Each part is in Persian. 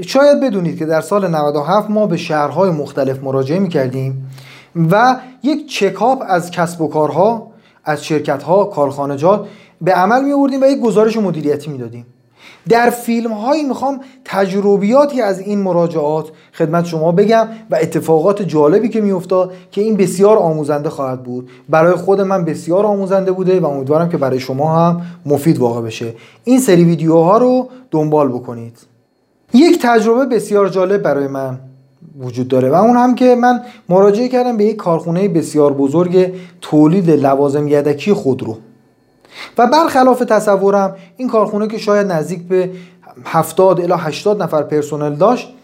شاید بدونید که در سال 97 ما به شهرهای مختلف مراجعه می‌کردیم و یک چکاپ از کسب و کارها، از شرکت‌ها، کارخانجات به عمل می‌آوردیم و یک گزارش مدیریتی می‌دادیم. در فیلم‌هایی می‌خوام تجربیاتی از این مراجعات خدمت شما بگم و اتفاقات جالبی که می‌افتاد که این بسیار آموزنده خواهد بود. برای خود من بسیار آموزنده بوده و امیدوارم که برای شما هم مفید واقع بشه. این سری ویدیوها رو دنبال بکنید. یک تجربه بسیار جالب برای من وجود داره و اون هم که من مراجعه کردم به یک کارخونه بسیار بزرگ تولید لوازم یدکی خودرو و برخلاف تصورم این کارخونه که شاید نزدیک به 70 الی 80 نفر پرسنل داشت،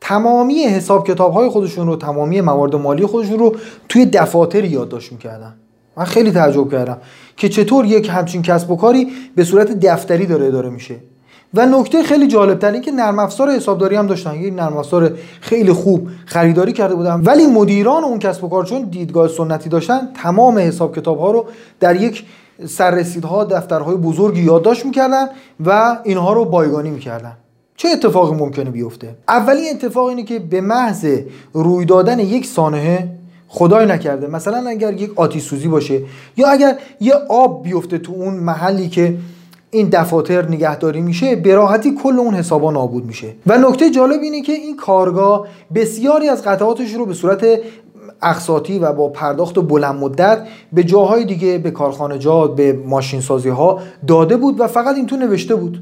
تمامی حساب کتاب‌های خودشون رو، تمامی موارد مالی خودشون رو توی دفاتر یادداشت می‌کردن. من خیلی تعجب کردم که چطور یک همچین کسب و کاری به صورت دفتری داره اداره میشه. و نکته خیلی جالب‌تر این که نرم افزار حسابداری هم داشتن، یه نرم افزار خیلی خوب خریداری کرده بودن، ولی مدیران اون کسب و کار چون دیدگاه سنتی داشتن، تمام حساب کتاب‌ها رو در یک سررسیدها، دفترهای بزرگی یادداشت می‌کردن و اینها رو بایگانی می‌کردن. چه اتفاقی ممکنه بیفته؟ اولین اتفاق اینه که به محض روی دادن یک سانحه، خدای نکرده مثلا اگر یک آتش سوزی باشه یا اگر یه آب بیفته تو اون محلی که این دفاتر نگهداری میشه، به راحتی کل اون حسابا نابود میشه. و نکته جالب اینه که این کارگاه بسیاری از قطعاتش رو به صورت اقساطی و با پرداخت بلند مدت به جاهای دیگه، به کارخانجات، به ماشین سازی ها داده بود و فقط این تو نوشته بود.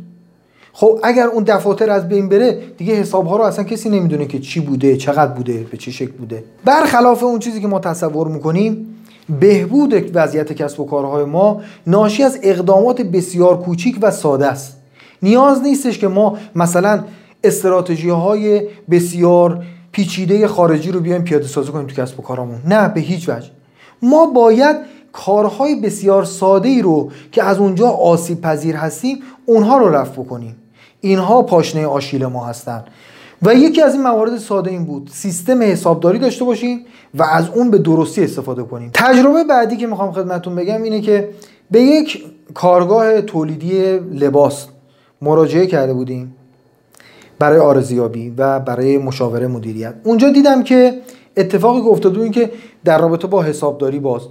خب اگر اون دفاتر از بین بره، دیگه حساب ها رو اصلا کسی نمیدونه که چی بوده، چقدر بوده، به چه شکل بوده. برخلاف اون چیزی که ما تصور میکنیم، بهبود وضعیت کسب و کارهای ما ناشی از اقدامات بسیار کوچیک و ساده است. نیاز نیستش که ما مثلا استراتژی‌های بسیار پیچیده خارجی رو بیایم پیاده سازی کنیم تو کسب و کارمون. نه، به هیچ وجه. ما باید کارهای بسیار ساده‌ای رو که از اونجا آسیب پذیر هستیم، اونها رو رفع بکنیم. اینها پاشنه آشیل ما هستن. و یکی از این موارد ساده این بود: سیستم حسابداری داشته باشیم و از اون به درستی استفاده کنیم. تجربه بعدی که میخوام خدمتتون بگم اینه که به یک کارگاه تولیدی لباس مراجعه کرده بودیم برای آرزیابی و برای مشاوره مدیریت. اونجا دیدم که اتفاقی که افتاده بود این که در رابطه با حسابداری، باز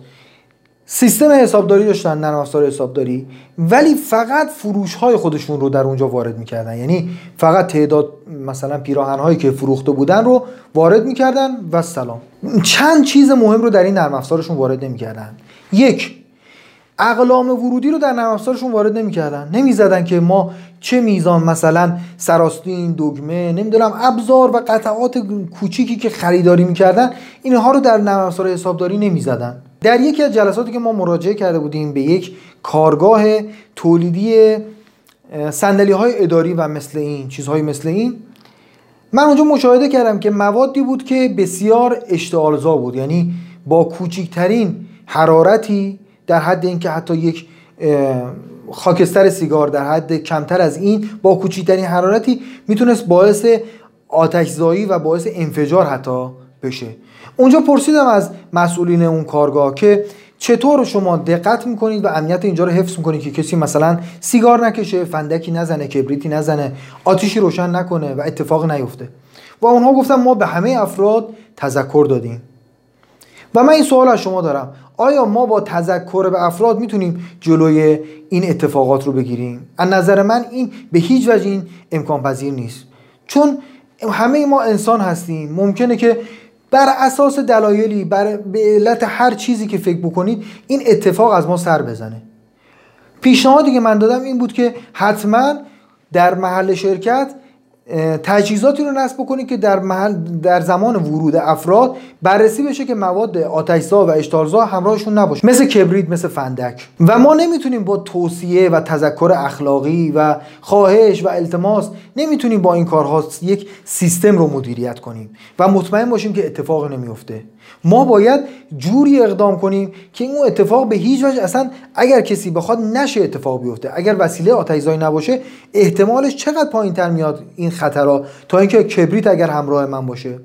سیستم حسابداری داشتن، نرم افزار حسابداری، ولی فقط فروش‌های خودشون رو در اونجا وارد می‌کردن. یعنی فقط تعداد مثلا پیراهن‌هایی که فروخته بودن رو وارد می‌کردن و سلام. چند چیز مهم رو در این نرم افزارشون وارد نمی‌کردن. یک، اقلام ورودی رو در نرم افزارشون وارد نمی‌کردن. نمی‌زدن که ما چه میزان مثلا سراستین، دگمه، نمیدونم ابزار و قطعات کوچیکی که خریداری می‌کردن، اینها رو در نرم افزار حسابداری نمی‌زدن. در یکی از جلساتی که ما مراجعه کرده بودیم به یک کارگاه تولیدی صندلی‌های اداری و مثل این چیزهای مثل این، من اونجا مشاهده کردم که موادی بود که بسیار اشتعال‌زا بود. یعنی با کوچکترین حرارتی، در حد اینکه حتی یک خاکستر سیگار در حد کمتر از این، با کوچکترین حرارتی میتونست باعث آتش‌زایی و باعث انفجار حتی بشه. اونجا پرسیدم از مسئولین اون کارگاه که چطور شما دقت میکنید و امنیت اینجا رو حفظ میکنید که کسی مثلا سیگار نکشه، فندکی نزنه، کبریتی نزنه، آتیشی روشن نکنه و اتفاق نیفته. و اونها گفتن ما به همه افراد تذکر دادیم. و من این سوال از شما دارم: آیا ما با تذکر به افراد میتونیم جلوی این اتفاقات رو بگیریم؟ از نظر من این به هیچ وجه این امکان پذیر نیست، چون همه ما انسان هستیم. ممکنه که بر اساس دلایلی، به علت هر چیزی که فکر بکنید، این اتفاق از ما سر بزنه. پیشنهادی که من دادم این بود که حتما در محل شرکت تجهیزاتی رو نصب بکنید که در زمان ورود افراد بررسی بشه که مواد آتش‌زا و اشتعال‌زا همراهشون نباشه، مثل کبریت، مثل فندک. و ما نمیتونیم با توصیه و تذکر اخلاقی و خواهش و التماس، نمیتونیم با این کارها یک سیستم رو مدیریت کنیم و مطمئن باشیم که اتفاق نمیفته. ما باید جوری اقدام کنیم که اون اتفاق به هیچ وجه، اصلا اگر کسی بخواد نشه اتفاق بیفته. اگر وسیله آتش‌زایی نباشه، احتمالش چقدر پایین‌تر میاد این خطرها تا اینکه کبریت اگر همراه من باشه.